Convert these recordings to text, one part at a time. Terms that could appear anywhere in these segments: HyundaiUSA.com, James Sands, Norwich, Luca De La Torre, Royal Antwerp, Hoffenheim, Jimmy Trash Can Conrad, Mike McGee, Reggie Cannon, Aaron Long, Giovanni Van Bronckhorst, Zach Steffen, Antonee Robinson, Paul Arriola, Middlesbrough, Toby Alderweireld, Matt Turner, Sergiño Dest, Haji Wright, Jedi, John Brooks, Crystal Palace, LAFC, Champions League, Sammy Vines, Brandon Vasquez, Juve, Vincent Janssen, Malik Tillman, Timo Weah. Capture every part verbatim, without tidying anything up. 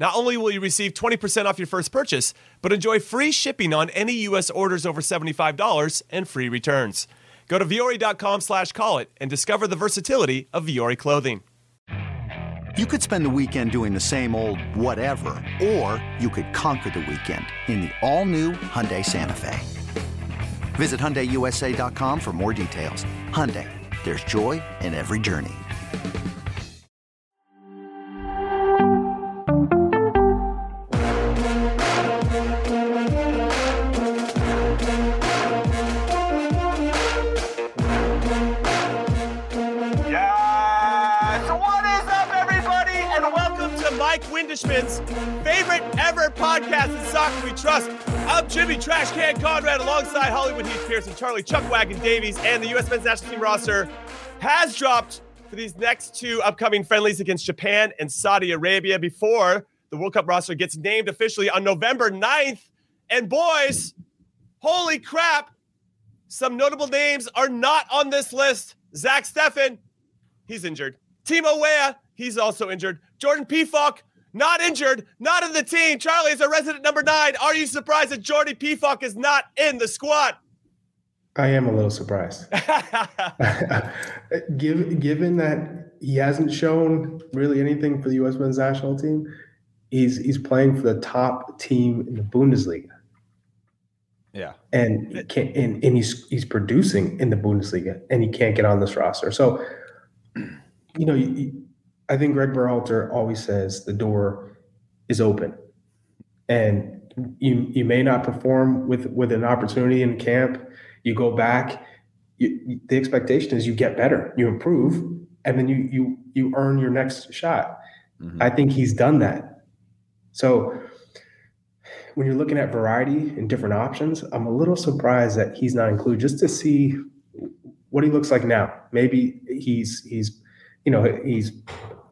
Not only will you receive twenty percent off your first purchase, but enjoy free shipping on any U S orders over seventy-five dollars and free returns. Go to Viori.com slash call it and discover the versatility of Viori clothing. You could spend the weekend doing the same old whatever, or you could conquer the weekend in the all-new Hyundai Santa Fe. Visit Hyundai U S A dot com for more details. Hyundai, there's joy in every journey. Favorite ever podcast in soccer we trust. I'm Jimmy Trash Can Conrad, alongside Hollywood Heath Pearson, Charlie Chuck Wagon Davies, and the U S men's national team roster has dropped for these next two upcoming friendlies against Japan and Saudi Arabia before the World Cup roster gets named officially on November ninth. And boys, holy crap, some notable names are not on this list. Zach Steffen, he's injured. Timo Weah, he's also injured. Jordan Pepi, not injured, not in the team. Charlie is a resident number nine. Are you surprised that Jordy Pifok is not in the squad? I am a little surprised. Give, given that he hasn't shown really anything for the U S men's national team, he's he's playing for the top team in the Bundesliga. Yeah. And he can't, and, and he's he's producing in the Bundesliga, and he can't get on this roster. So, you know, you, you, I think Gregg Berhalter always says the door is open, and you you may not perform with, with an opportunity in camp. You go back. You, the expectation is you get better, you improve, and then you you you earn your next shot. Mm-hmm. I think he's done that. So when you're looking at variety and different options, I'm a little surprised that he's not included, just to see what he looks like now. Maybe he's he's you know he's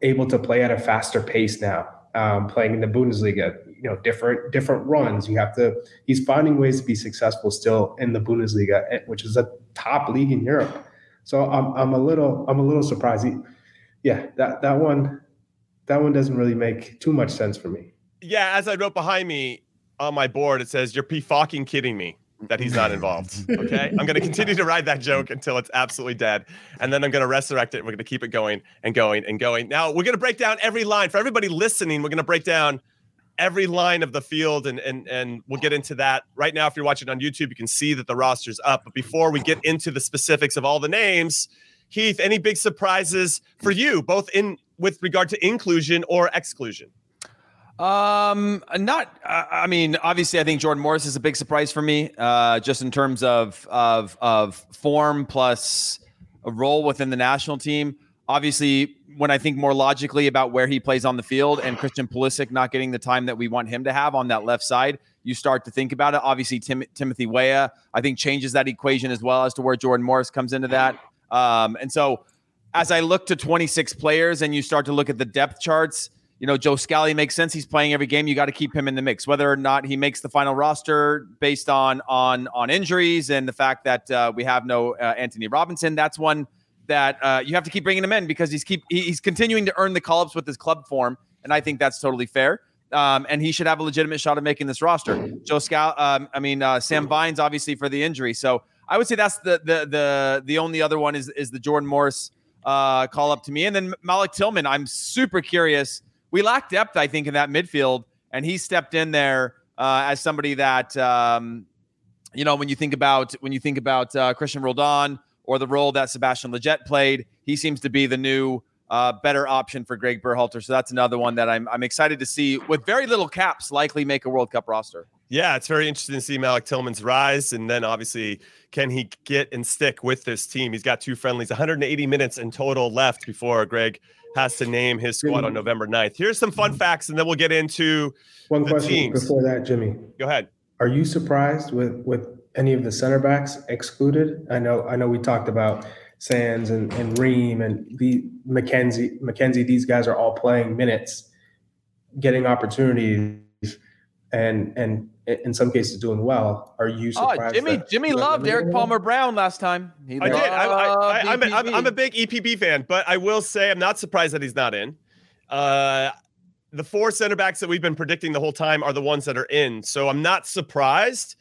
able to play at a faster pace now, um, playing in the Bundesliga, you know, different different runs. You have to, he's finding ways to be successful still in the Bundesliga, which is a top league in Europe. So I'm I'm a little I'm a little surprised. He, yeah, that, that one that one doesn't really make too much sense for me. Yeah, as I wrote behind me on my board, it says, "You're p-fucking kidding me that he's not involved." Okay, I'm going to continue to ride that joke until it's absolutely dead, and then I'm going to resurrect it. We're going to keep it going and going and going. Now we're going to break down every line for everybody listening. We're going to break down every line of the field, and and and we'll get into that right now. If you're watching on YouTube, you can see that the roster's up. But before we get into the specifics of all the names, Heath, any big surprises for you, both in with regard to inclusion or exclusion? Um, not, I mean, obviously I think Jordan Morris is a big surprise for me, uh, just in terms of, of, of form plus a role within the national team. Obviously, when I think more logically about where he plays on the field and Christian Pulisic not getting the time that we want him to have on that left side, you start to think about it. Obviously, Tim- Timothy Weah, I think, changes that equation as well as to where Jordan Morris comes into that. Um, and so as I look to twenty-six players and you start to look at the depth charts, you know, Joe Scally makes sense. He's playing every game. You got to keep him in the mix, whether or not he makes the final roster based on on on injuries and the fact that uh, we have no uh, Antonee Robinson. That's one that uh, you have to keep bringing him in because he's keep he's continuing to earn the call-ups with his club form, and I think that's totally fair. Um, and he should have a legitimate shot at making this roster. Joe Scally, um, I mean uh, Sam Vines, obviously for the injury. So I would say that's the the the the only other one is is the Jordan Morris uh, call-up to me, and then Malik Tillman. I'm super curious. We lack depth, I think, in that midfield, and he stepped in there uh, as somebody that, um, you know, when you think about when you think about uh, Christian Roldan or the role that Sebastian Lletget played, he seems to be the new uh, better option for Gregg Berhalter. So that's another one that I'm I'm excited to see with very little caps likely make a World Cup roster. Yeah, it's very interesting to see Malik Tillman's rise. And then obviously, can he get and stick with this team? He's got two friendlies, one hundred eighty minutes in total left before Greg has to name his squad on November ninth. Here's some fun facts, and then we'll get into one the question teams. Before that, Jimmy. Go ahead. Are you surprised with, with any of the center backs excluded? I know I know we talked about Sands and, and Ream and the McKenzie. McKenzie, these guys are all playing minutes, getting opportunities, and and in some cases doing well. Are you surprised? Oh, Jimmy, that, Jimmy you know, loved Eric Palmer-Brown last time. He I did. I, I, I, I'm, a, I'm, I'm a big E P B fan, but I will say I'm not surprised that he's not in. Uh, the four center backs that we've been predicting the whole time are the ones that are in. So I'm not surprised.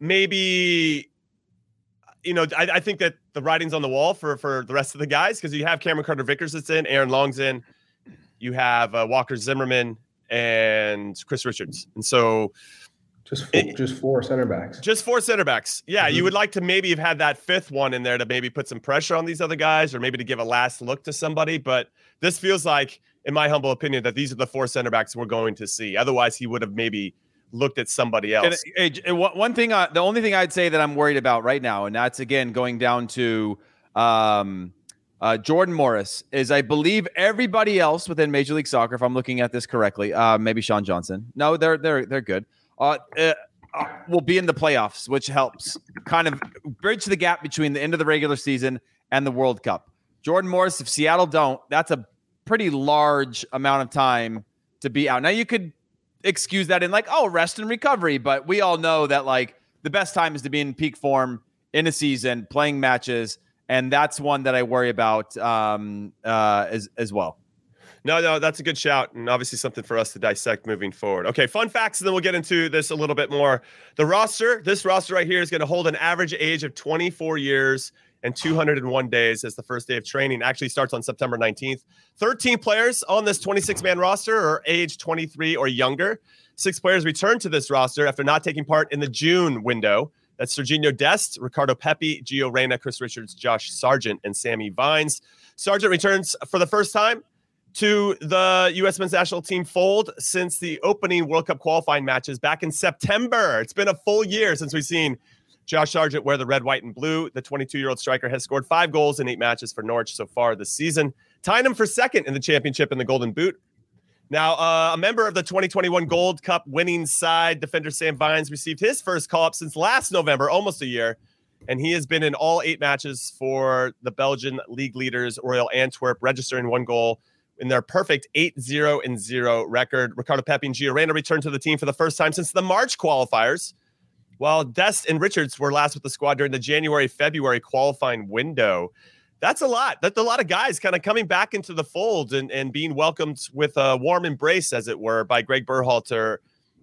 Maybe, you know, I, I think that the writing's on the wall for, for the rest of the guys, because you have Cameron Carter-Vickers that's in, Aaron Long's in, you have uh, Walker Zimmerman, and Chris Richards. And so just four, it, just four center backs, just four center backs. Yeah. Mm-hmm. You would like to maybe have had that fifth one in there to maybe put some pressure on these other guys, or maybe to give a last look to somebody. But this feels like, in my humble opinion, that these are the four center backs we're going to see. Otherwise he would have maybe looked at somebody else. And, and one thing, I, the only thing I'd say that I'm worried about right now, and that's again, going down to, um, Uh, Jordan Morris, is I believe everybody else within Major League Soccer, if I'm looking at this correctly, uh, maybe Sean Johnson. No, they're they're they're good. Uh, uh, uh, will be in the playoffs, which helps kind of bridge the gap between the end of the regular season and the World Cup. Jordan Morris, if Seattle don't, that's a pretty large amount of time to be out. Now you could excuse that in like, oh, rest and recovery, but we all know that like the best time is to be in peak form in a season, playing matches. And that's one that I worry about um, uh, as as well. No, no, that's a good shout, and obviously something for us to dissect moving forward. Okay, fun facts, and then we'll get into this a little bit more. The roster, this roster right here, is going to hold an average age of twenty-four years and two hundred one days as the first day of training. Actually starts on September nineteenth. thirteen players on this twenty-six man roster are age twenty-three or younger. Six players returned to this roster after not taking part in the June window. That's Sergiño Dest, Ricardo Pepi, Gio Reyna, Chris Richards, Josh Sargent, and Sammy Vines. Sargent returns for the first time to the U S men's national team fold since the opening World Cup qualifying matches back in September. It's been a full year since we've seen Josh Sargent wear the red, white, and blue. The twenty-two-year-old striker has scored five goals in eight matches for Norwich so far this season, tying him for second in the championship in the Golden Boot. Now, uh, a member of the twenty twenty-one Gold Cup winning side, defender Sam Vines, received his first call-up since last November, almost a year, and he has been in all eight matches for the Belgian league leaders, Royal Antwerp, registering one goal in their perfect eight and oh and oh record. Ricardo Pepi and Gio Reyna returned to the team for the first time since the March qualifiers, while Dest and Richards were last with the squad during the January February qualifying window. That's a lot. That's a lot of guys kind of coming back into the fold and, and being welcomed with a warm embrace, as it were, by Gregg Berhalter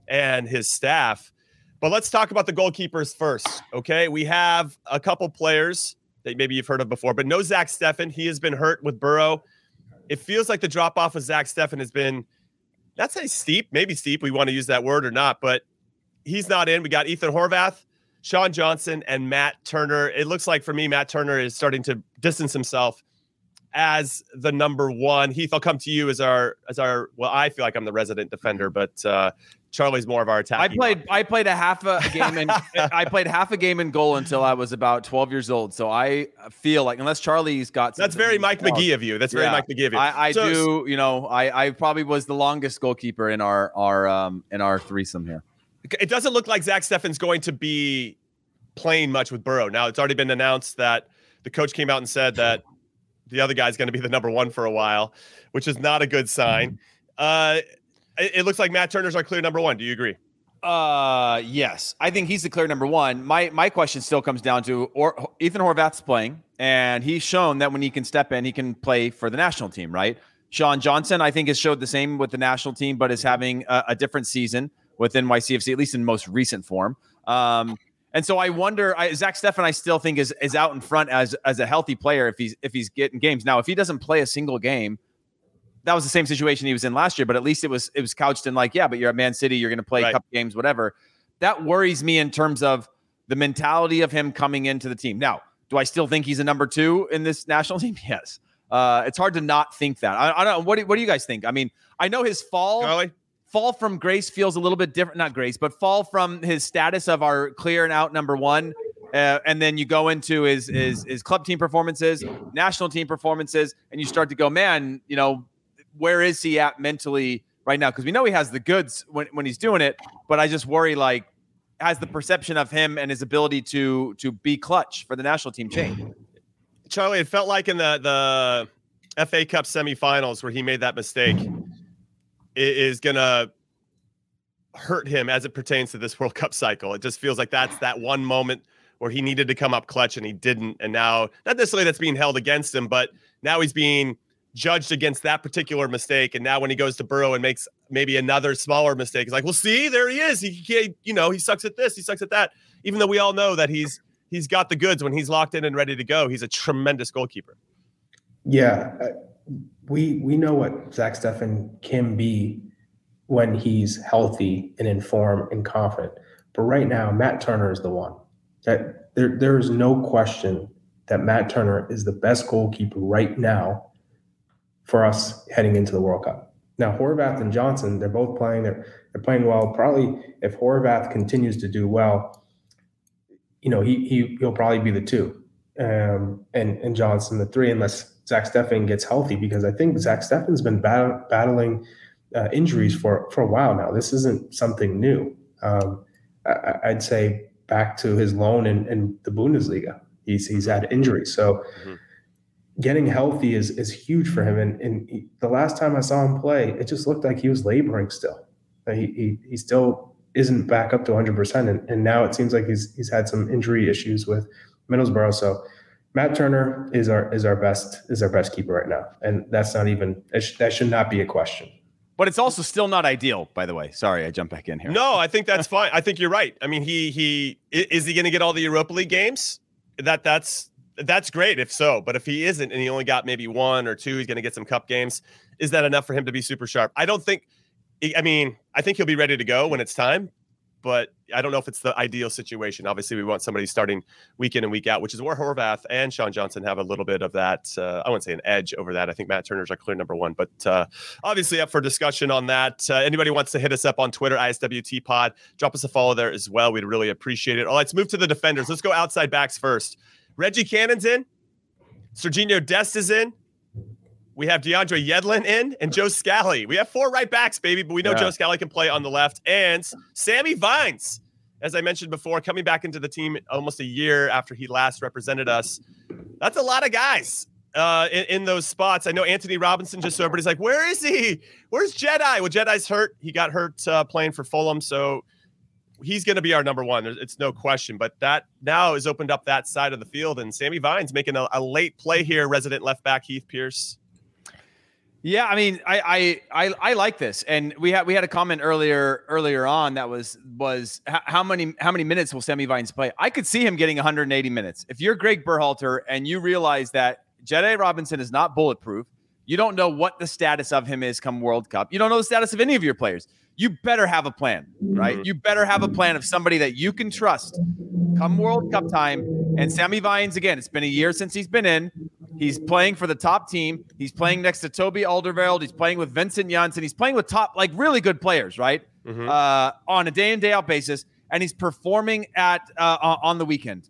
and his staff. But let's talk about the goalkeepers first, okay? We have a couple players that maybe you've heard of before, but no Zach Steffen. He has been hurt with Burrow. It feels like the drop-off of Zach Steffen has been, not say steep, maybe steep, we want to use that word or not, but he's not in. We got Ethan Horvath, Sean Johnson, and Matt Turner. It looks like, for me, Matt Turner is starting to distance himself as the number one. Heath, I'll come to you as our, as our. Well, I feel like I'm the resident defender, but uh, Charlie's more of our attack. I played, one. I played a half a game, in, I played half a game in goal until I was about twelve years old. So I feel like, unless Charlie's got, that's very Mike McGee of you. That's very yeah, Mike McGee of you. I, I so, do, you know, I, I probably was the longest goalkeeper in our, our, um, in our threesome here. It doesn't look like Zach Steffen's going to be playing much with Burrow. Now, it's already been announced that the coach came out and said that the other guy's going to be the number one for a while, which is not a good sign. Uh, it, it looks like Matt Turner's our clear number one. Do you agree? Uh, yes. I think he's the clear number one. My my question still comes down to or, Ethan Horvath's playing, and he's shown that when he can step in, he can play for the national team, right? Sean Johnson, I think, has showed the same with the national team, but is having a, a different season with N Y C F C, at least in most recent form. Um, and so I wonder, I, Zach Steffen, I still think is, is out in front as, as a healthy player. If he's, if he's getting games now, if he doesn't play a single game, that was the same situation he was in last year, but at least it was, it was couched in like, yeah, but you're at Man City, you're going to play right. Cup games, whatever. That worries me in terms of the mentality of him coming into the team. Now, do I still think he's a number two in this national team? Yes. Uh, it's hard to not think that. I, I don't. What do, what do you guys think? I mean, I know his fall Charlie? fall from grace feels a little bit different. Not grace, but fall from his status of our clear and out number one. Uh, and then you go into his, his, his club team performances, national team performances, and you start to go, man, you know, where is he at mentally right now? Because we know he has the goods when, when he's doing it, but I just worry, like, has the perception of him and his ability to to be clutch for the national team change? Charlie, it felt like in the, the F A Cup semifinals where he made that mistake, it is going to hurt him as it pertains to this World Cup cycle. It just feels like that's that one moment where he needed to come up clutch and he didn't. And now, not necessarily that's being held against him, but now he's being judged against that particular mistake. And now when he goes to Burrow and makes maybe another smaller mistake, it's like, well, see, there he is. He can't, you know, he sucks at this, he sucks at that. Even though we all know that he's, he's got the goods when he's locked in and ready to go. He's a tremendous goalkeeper. Yeah. We, we know what Zach Steffen can be when he's healthy and in form and confident. But right now, Matt Turner is the one. That there, there is no question that Matt Turner is the best goalkeeper right now for us heading into the World Cup. Now, Horvath and Johnson, they're both playing. They're, they're playing well. Probably if Horvath continues to do well, you know, he, he, he'll probably be the two um, and, and Johnson the three, unless Zach Steffen gets healthy, because I think Zach Steffen's been bat- battling uh, injuries for, for a while now. This isn't something new. Um, I, I'd say – back to his loan in, in the Bundesliga. He's he's had injuries. So mm-hmm. getting healthy is is huge for him. And, and he, the last time I saw him play, it just looked like he was laboring still. He he, he still isn't back up to one hundred percent. And, and now it seems like he's he's had some injury issues with Middlesbrough. So Matt Turner is our is our best is our best keeper right now. And that's not even – that should not be a question. But it's also still not ideal, by the way. Sorry, I jumped back in here. No, I think that's fine. I think you're right. I mean, he he is he going to get all the Europa League games? That that's that's great if so. But if he isn't and he only got maybe one or two, he's going to get some cup games. Is that enough for him to be super sharp? I don't think. I mean, I think he'll be ready to go when it's time. But I don't know if it's the ideal situation. Obviously, we want somebody starting week in and week out, which is where Horvath and Sean Johnson have a little bit of that. Uh, I wouldn't say an edge over that. I think Matt Turner's our clear number one, but uh, obviously up for discussion on that. Uh, anybody wants to hit us up on Twitter, I S W T pod, drop us a follow there as well. We'd really appreciate it. All right, let's move to the defenders. Let's go outside backs first. Reggie Cannon's in. Sergiño Dest is in. We have DeAndre Yedlin in and Joe Scally. We have four right backs, baby, but we know yeah. Joe Scally can play on the left. And Sammy Vines, as I mentioned before, coming back into the team almost a year after he last represented us. That's a lot of guys uh, in, in those spots. I know Antonee Robinson just so everybody's like, where is he? Where's Jedi? Well, Jedi's hurt. He got hurt uh, playing for Fulham, so he's going to be our number one. There's, it's no question, but that now has opened up that side of the field. And Sammy Vines making a, a late play here, resident left back Heath Pierce. Yeah, I mean, I I I, I like this, and we had we had a comment earlier earlier on that was was h- how many how many minutes will Sammy Vines play? I could see him getting one hundred eighty minutes. If you're Gregg Berhalter and you realize that Jedi Robinson is not bulletproof, you don't know what the status of him is come World Cup. You don't know the status of any of your players. You better have a plan, right? You better have a plan of somebody that you can trust come World Cup time. And Sammy Vines, again, it's been a year since he's been in. He's playing for the top team. He's playing next to Toby Alderweireld. He's playing with Vincent Janssen. He's playing with top, like, really good players, right? Mm-hmm. Uh, on a day in, day out basis. And he's performing at uh, on the weekend.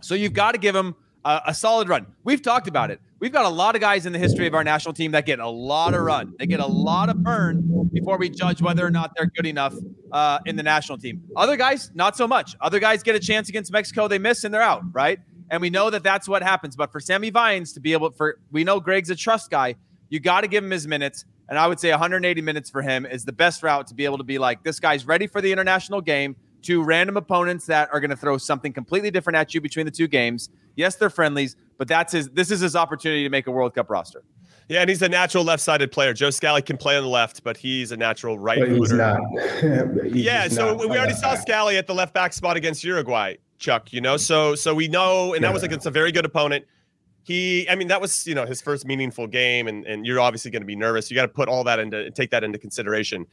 So you've got to give him a, a solid run. We've talked about it. We've got a lot of guys in the history of our national team that get a lot of run. They get a lot of burn before we judge whether or not they're good enough uh, in the national team. Other guys, not so much. Other guys get a chance against Mexico. They miss and they're out, right? And we know that that's what happens. But for Sammy Vines to be able for, we know Greg's a trust guy. You got to give him his minutes. And I would say one hundred eighty minutes for him is the best route to be able to be like, this guy's ready for the international game to random opponents that are going to throw something completely different at you between the two games. Yes, they're friendlies, but that's his, this is his opportunity to make a World Cup roster. Yeah, and he's a natural left-sided player. Joe Scally can play on the left, but he's a natural right footer. He's not. he's yeah, so we already saw Scally at the left back spot against Uruguay, Chuck, you know? So so we know, and that was against a very good opponent. He, I mean, that was, you know, his first meaningful game, and, and you're obviously going to be nervous. You got to put all that into, take that into consideration.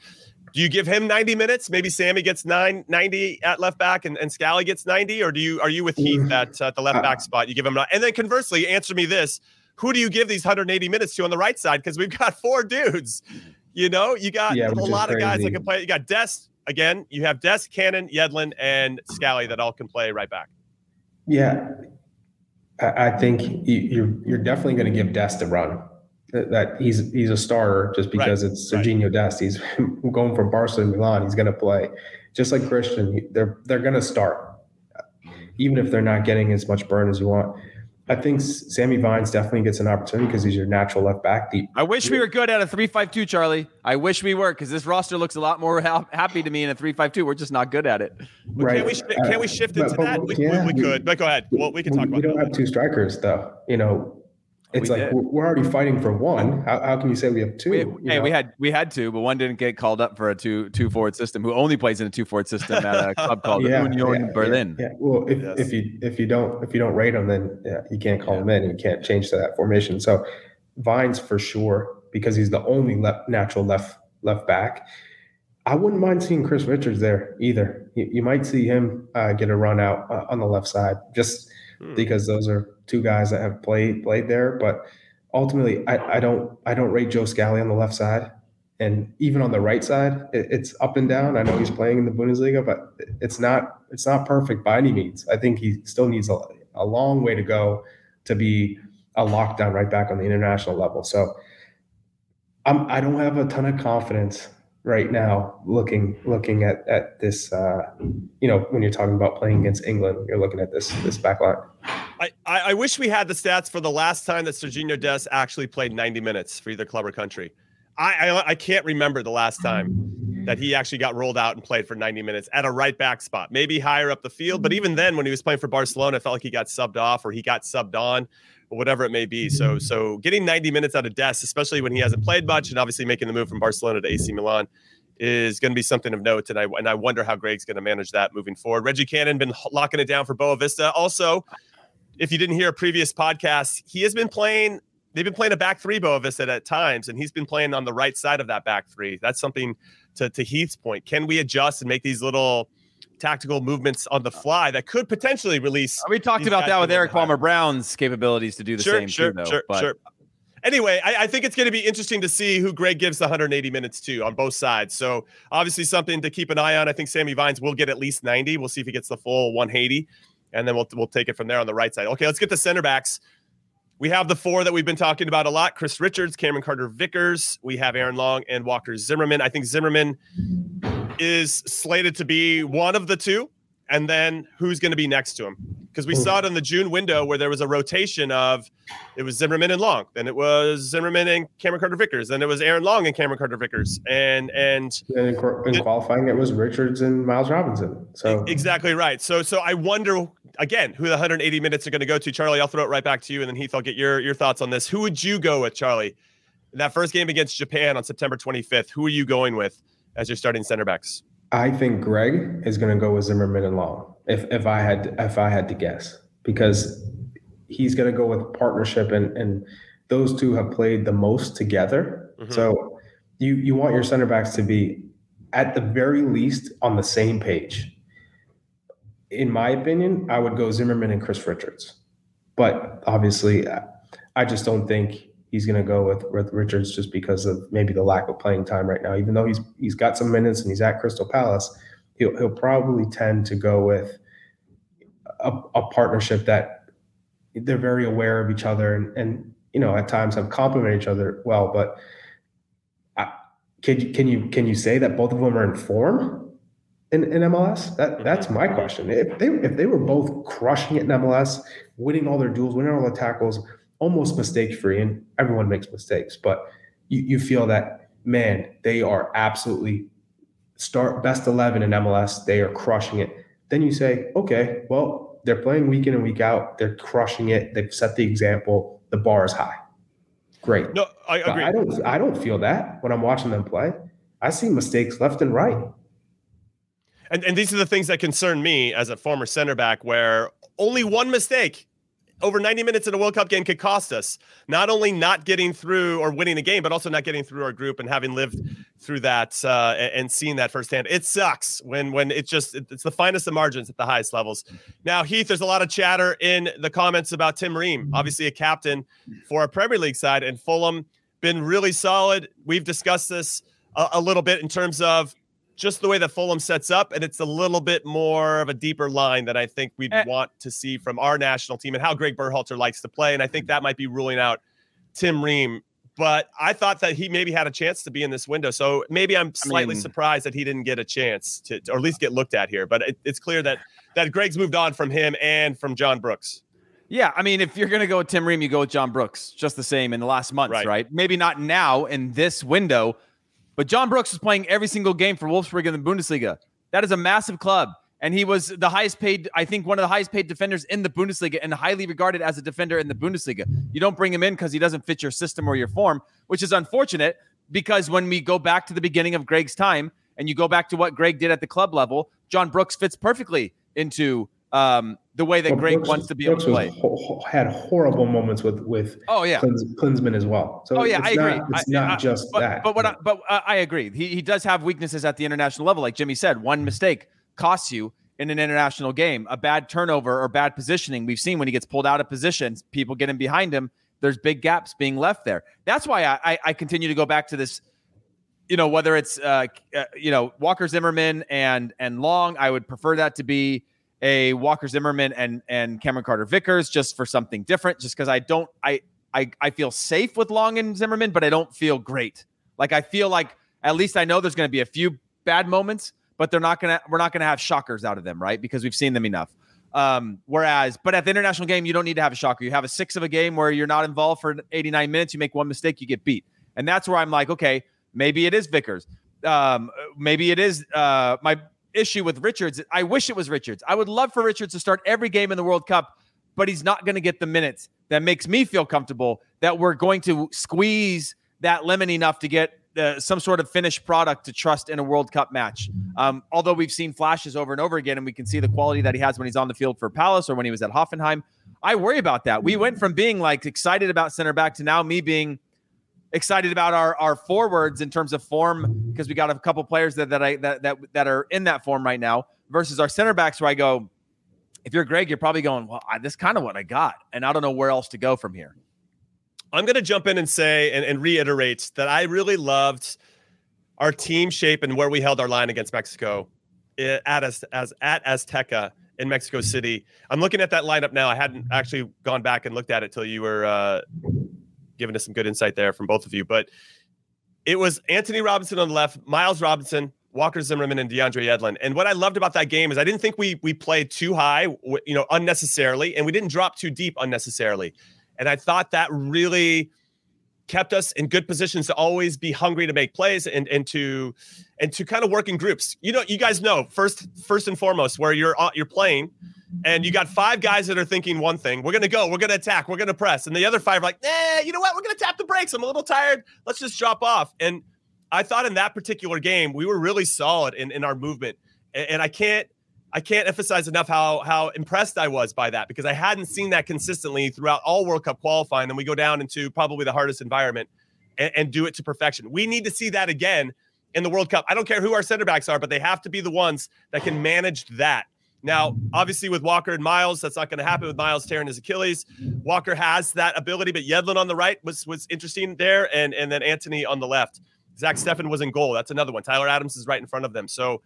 Do you give him ninety minutes? Maybe Sammy gets nine, ninety at left back and, and Scally gets ninety, or do you, are you with Heath at uh, the left back spot? You give him, and then conversely, answer me this. Who do you give these one hundred eighty minutes to on the right side? Because we've got four dudes, you know, you got yeah, a lot crazy. of guys that can play. You got Dest again. You have Dest, Cannon, Yedlin, and Scally that all can play right back. Yeah, I think you're you're definitely going to give Dest a run. That he's he's a starter just because right. it's Sergiño right. Dest. He's going from Barcelona to Milan. He's going to play just like Christian. They're they're going to start, even if they're not getting as much burn as you want. I think Sammy Vines definitely gets an opportunity because he's your natural left back. The, I wish we were good at a three five two, Charlie. I wish we were, because this roster looks a lot more ha- happy to me in a three five two. We're just not good at it. Right. Can we, sh- uh, can we shift into but, that? But, we, yeah, we, we could, but go ahead. Well, we can talk we, about that. We don't that. have two strikers, though. You know, it's we like we're, we're already fighting for one. How, how can you say we have two? We, you hey, know? we had we had two, but one didn't get called up for a two two forward system. Who only plays in a two forward system at a club called yeah, Union yeah, Berlin? Yeah, yeah. Well, if, yes. if you if you don't if you don't rate them, then yeah, you can't call yeah. them in, and you can't change to that formation. So Vines for sure, because he's the only left, natural left left back. I wouldn't mind seeing Chris Richards there either. You, you might see him uh, get a run out uh, on the left side, just hmm. because those are two guys that have played played there. But ultimately, I, I don't I don't rate Joe Scally on the left side, and even on the right side, it, it's up and down. I know he's playing in the Bundesliga, but it's not it's not perfect by any means. I think he still needs a, a long way to go to be a lockdown right back on the international level. So I'm, I don't have a ton of confidence right now looking looking at at this. Uh, you know, when you're talking about playing against England, you're looking at this this back line. I, I wish we had the stats for the last time that Sergiño Dest actually played ninety minutes for either club or country. I, I I can't remember the last time that he actually got rolled out and played for ninety minutes at a right back spot, maybe higher up the field. But even then, when he was playing for Barcelona, it felt like he got subbed off or he got subbed on or whatever it may be. So so getting ninety minutes out of Dest, especially when he hasn't played much, and obviously making the move from Barcelona to A C Milan, is going to be something of note, and I and I wonder how Greg's going to manage that moving forward. Reggie Cannon been locking it down for Boa Vista. Also, if you didn't hear a previous podcast, he has been playing, they've been playing a back three, Boa Vista, at times, and he's been playing on the right side of that back three. That's something to, to Heath's point. Can we adjust and make these little tactical movements on the fly that could potentially release? We talked about that with Eric Palmer-Brown's capabilities to do the sure, same sure, too, though. Sure, but. sure, sure. Anyway, I, I think it's going to be interesting to see who Gregg gives the one hundred eighty minutes to on both sides. So obviously something to keep an eye on. I think Sammy Vines will get at least ninety. We'll see if he gets the full one hundred eighty, and then we'll we'll take it from there on the right side. Okay, let's get the center backs. We have the four that we've been talking about a lot: Chris Richards, Cameron Carter-Vickers. We have Aaron Long and Walker Zimmerman. I think Zimmerman is slated to be one of the two, and then who's going to be next to him? Because we saw it in the June window where there was a rotation of, it was Zimmerman and Long, then it was Zimmerman and Cameron Carter-Vickers, then it was Aaron Long and Cameron Carter-Vickers, and and, and in, in qualifying it was Richards and Miles Robinson. So exactly right. So so I wonder again who the one hundred eighty minutes are going to go to. Charlie, I'll throw it right back to you, and then Heath, I'll get your your thoughts on this. Who would you go with, Charlie? That first game against Japan on September twenty-fifth, who are you going with as your starting center backs? I think Gregg is going to go with Zimmerman and Long, if if I had to, if I had to guess, because he's going to go with partnership, and and those two have played the most together. Mm-hmm. So you you want your center backs to be at the very least on the same page. In my opinion, I would go Zimmerman and Chris Richards, but obviously I just don't think he's going to go with, with Richards just because of maybe the lack of playing time right now. Even though he's he's got some minutes and he's at Crystal Palace, he'll he'll probably tend to go with a, a partnership that they're very aware of each other and, and you know, at times have complemented each other well. But I, can you can you can you say that both of them are in form in, in M L S? That that's my question. If they if they were both crushing it in M L S, winning all their duels, winning all the tackles, almost mistake-free, and everyone makes mistakes, but you, you feel that, man, they are absolutely start best eleven in M L S. They are crushing it. Then you say, okay, well, they're playing week in and week out. They're crushing it. They've set the example. The bar is high. Great. No, I agree. I don't, I don't feel that when I'm watching them play. I see mistakes left and right. And, and these are the things that concern me as a former center back, where only one mistake over ninety minutes in a World Cup game could cost us, not only not getting through or winning a game, but also not getting through our group, and having lived through that uh, and seen that firsthand. It sucks when when it's just it's the finest of margins at the highest levels. Now, Heath, there's a lot of chatter in the comments about Tim Ream, obviously a captain for our Premier League side, and Fulham been really solid. We've discussed this a, a little bit in terms of just the way that Fulham sets up, and it's a little bit more of a deeper line that I think we'd uh, want to see from our national team and how Gregg Berhalter likes to play. And I think that might be ruling out Tim Ream. But I thought that he maybe had a chance to be in this window. So maybe I'm slightly I mean, surprised that he didn't get a chance to, to or at least get looked at here. But it, it's clear that that Gregg's moved on from him and from John Brooks. Yeah, I mean, if you're going to go with Tim Ream, you go with John Brooks, just the same in the last month, right? right? Maybe not now in this window, but John Brooks was playing every single game for Wolfsburg in the Bundesliga. That is a massive club. And he was the highest paid, I think one of the highest paid defenders in the Bundesliga, and highly regarded as a defender in the Bundesliga. You don't bring him in because he doesn't fit your system or your form, which is unfortunate, because when we go back to the beginning of Gregg's time and you go back to what Gregg did at the club level, John Brooks fits perfectly into um, the way that well, Gregg Brooks, wants to be Brooks able to play. Ho- had horrible moments with, with oh, yeah. Klins, Klinsmann as well. So oh, yeah, I not, agree. It's I, not I, just but, that. But, what I, but uh, I agree. He, he does have weaknesses at the international level. Like Jimmy said, one mistake costs you in an international game, a bad turnover or bad positioning. We've seen when he gets pulled out of positions, people get in behind him. There's big gaps being left there. That's why I, I, I continue to go back to this, you know, whether it's, uh, uh, you know, Walker Zimmerman and, and Long. I would prefer that to be a Walker Zimmerman and and Cameron Carter-Vickers, just for something different, just because I don't I, I I feel safe with Long and Zimmerman, but I don't feel great. Like, I feel like at least I know there's going to be a few bad moments, but they're not gonna we're not gonna have shockers out of them, right? Because we've seen them enough. Um, whereas, but at the international game, you don't need to have a shocker. You have a six of a game where you're not involved for eighty-nine minutes. You make one mistake, you get beat, and that's where I'm like, okay, maybe it is Vickers, um, maybe it is uh, my. issue with Richards. I wish it was Richards. I would love for Richards to start every game in the World Cup, but he's not going to get the minutes. That makes me feel comfortable that we're going to squeeze that lemon enough to get uh, some sort of finished product to trust in a World Cup match. Um, although we've seen flashes over and over again, and we can see the quality that he has when he's on the field for Palace or when he was at Hoffenheim. I worry about that. We went from being like excited about center back to now me being excited about our, our forwards in terms of form, because we got a couple players that that I that, that that are in that form right now, versus our center backs, where I go, if you're Gregg, you're probably going, well, I, this is kind of what I got, and I don't know where else to go from here. I'm going to jump in and say and, and reiterate that I really loved our team shape and where we held our line against Mexico at as as at Azteca in Mexico City. I'm looking at that lineup now. I hadn't actually gone back and looked at it till you were. Uh, giving us some good insight there from both of you, but it was Antonee Robinson on the left, Miles Robinson, Walker Zimmerman, and DeAndre Yedlin. And what I loved about that game is I didn't think we we played too high, you know, unnecessarily, and we didn't drop too deep unnecessarily. And I thought that really kept us in good positions to always be hungry to make plays and and to and to kind of work in groups. You know, you guys know first first and foremost where you're you're playing. And you got five guys that are thinking one thing. We're going to go. We're going to attack. We're going to press. And the other five are like, eh, you know what? We're going to tap the brakes. I'm a little tired. Let's just drop off. And I thought in that particular game, we were really solid in, in our movement. And, and I can't I can't emphasize enough how how impressed I was by that, because I hadn't seen that consistently throughout all World Cup qualifying. Then we go down into probably the hardest environment and, and do it to perfection. We need to see that again in the World Cup. I don't care who our center backs are, but they have to be the ones that can manage that. Now, obviously, with Walker and Miles, that's not going to happen with Miles tearing his Achilles. Walker has that ability, but Yedlin on the right was was interesting there, and, and then Antonee on the left. Zach Steffen was in goal. That's another one. Tyler Adams is right in front of them. So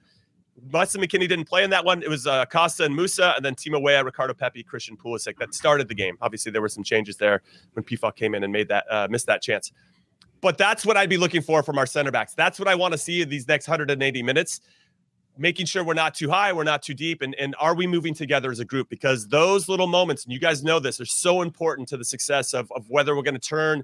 Weston McKennie didn't play in that one. It was uh, Costa and Musah, and then Timo Weah, Ricardo Pepi, Christian Pulisic. That started the game. Obviously, there were some changes there when P F O C came in and made that uh, missed that chance. But that's what I'd be looking for from our center backs. That's what I want to see in these next one hundred eighty minutes. Making sure we're not too high, we're not too deep, and, and are we moving together as a group? Because those little moments, and you guys know this, are so important to the success of, of whether we're going to turn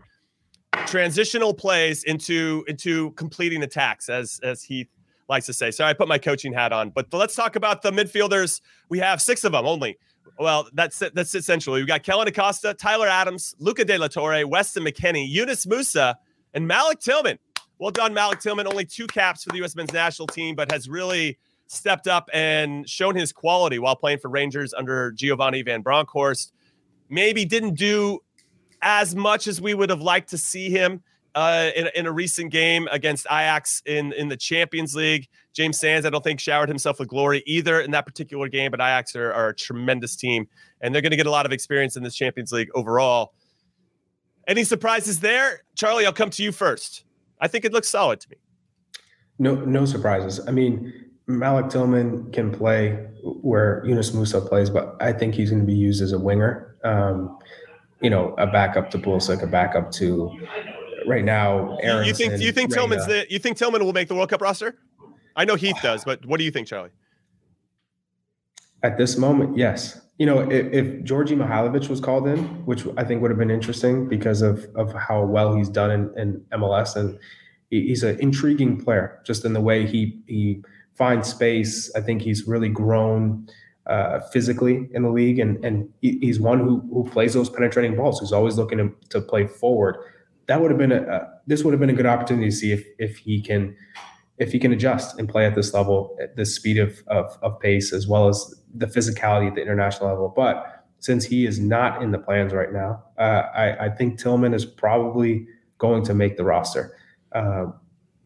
transitional plays into into completing attacks, as, as Heath likes to say. Sorry, I put my coaching hat on. But let's talk about the midfielders. We have six of them only. Well, that's it, that's essentially. We've got Kellen Acosta, Tyler Adams, Luca De La Torre, Weston McKennie, Yunus Musah, and Malik Tillman. Well done, Malik Tillman. Only two caps for the U S men's national team, but has really stepped up and shown his quality while playing for Rangers under Giovanni Van Bronckhorst. maybe didn't do as much as we would have liked to see him uh, in, in a recent game against Ajax in, in the Champions League. James Sands, I don't think, showered himself with glory either in that particular game, but Ajax are, are a tremendous team, and they're going to get a lot of experience in this Champions League overall. Any surprises there? Charlie, I'll come to you first. I think it looks solid to me. No, no surprises. I mean, Malik Tillman can play where Yunus Musah plays, but I think he's going to be used as a winger. Um, you know, a backup to Pulisic, a backup to right now. Aaronson, you think? You think Reyna. Tillman's the? You think Tillman will make the World Cup roster? I know Heath does, but what do you think, Charlie? At this moment, yes. You know, if, if Georgi Mihailovic was called in, which I think would have been interesting because of of how well he's done in, in M L S, and he's an intriguing player just in the way he he finds space. I think he's really grown uh, physically in the league, and and he's one who who plays those penetrating balls. He's always looking to, to play forward. That would have been a uh, this would have been a good opportunity to see if if he can. If he can adjust and play at this level, at the speed of, of of pace, as well as the physicality at the international level. But since he is not in the plans right now, uh, I, I think Tillman is probably going to make the roster. Uh,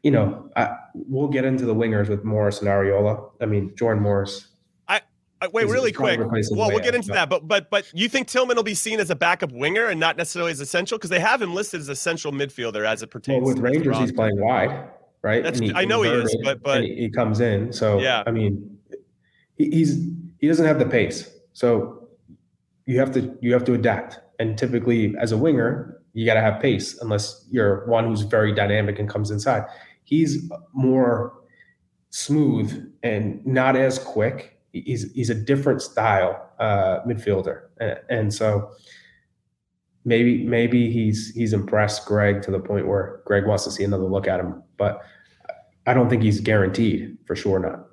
you know, I, we'll get into the wingers with Morris and Arriola. I mean, Jordan Morris. I, I wait really quick. Well, we'll get into that. But but but you think Tillman will be seen as a backup winger and not necessarily as essential? Because they have him listed as a central midfielder as it pertains. Well, with to Rangers, he's playing wide. Right, That's, he, I know he is, but but he, he comes in. So yeah. I mean, he, he's he doesn't have the pace. So you have to you have to adapt. And typically, as a winger, you got to have pace, unless you're one who's very dynamic and comes inside. He's more smooth and not as quick. He's he's a different style uh, midfielder, and, and so. Maybe maybe he's he's impressed Gregg to the point where Gregg wants to see another look at him, but I don't think he's guaranteed, for sure not.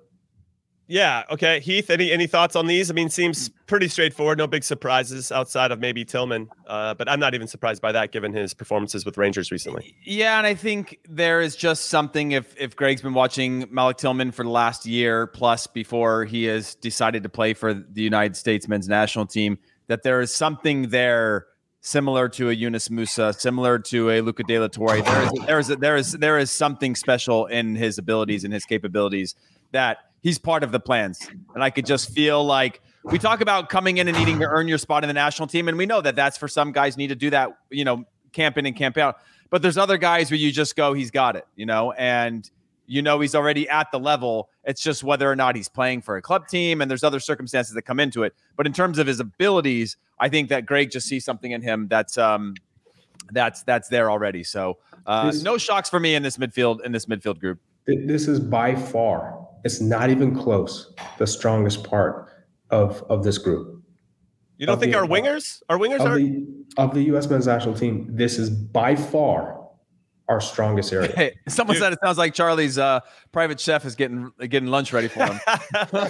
Yeah, okay. Heath, any any thoughts on these? I mean, seems pretty straightforward. No big surprises outside of maybe Tillman, uh, but I'm not even surprised by that given his performances with Rangers recently. Yeah, and I think there is just something, if if Gregg's been watching Malik Tillman for the last year plus before he has decided to play for the United States men's national team, that there is something there similar to a Yunus Musah, similar to a Luca De La Torre. There is, there is, there is, there is something special in his abilities and his capabilities that he's part of the plans. And I could just feel like we talk about coming in and needing to earn your spot in the national team. And we know that that's for some guys need to do that, you know, camp in and camp out, but there's other guys where you just go, he's got it, you know, and you know, he's already at the level. It's just whether or not he's playing for a club team, and there's other circumstances that come into it. But in terms of his abilities, I think that Gregg just sees something in him that's um, that's that's there already. So uh, this, no shocks for me in this midfield in this midfield group. This is by far, it's not even close, the strongest part of of this group. You don't of think the, our wingers, our wingers of are the, of the U S men's national team? This is by far our strongest area. Hey, someone Dude. said it sounds like Charlie's uh, private chef is getting getting lunch ready for him. that's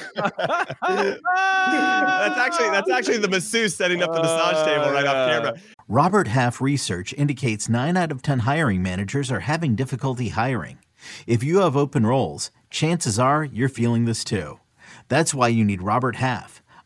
actually that's actually the masseuse setting up the massage table right uh, off camera. Robert Half research indicates nine out of ten hiring managers are having difficulty hiring. If you have open roles, chances are you're feeling this too. That's why you need Robert Half.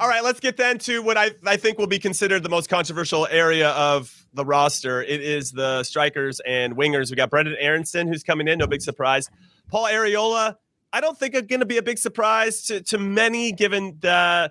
All right, let's get then to what I, I think will be considered the most controversial area of the roster. It is the strikers and wingers. We got Brenden Aaronson, who's coming in, no big surprise. Paul Arriola, I don't think it's going to be a big surprise to, to many, given the,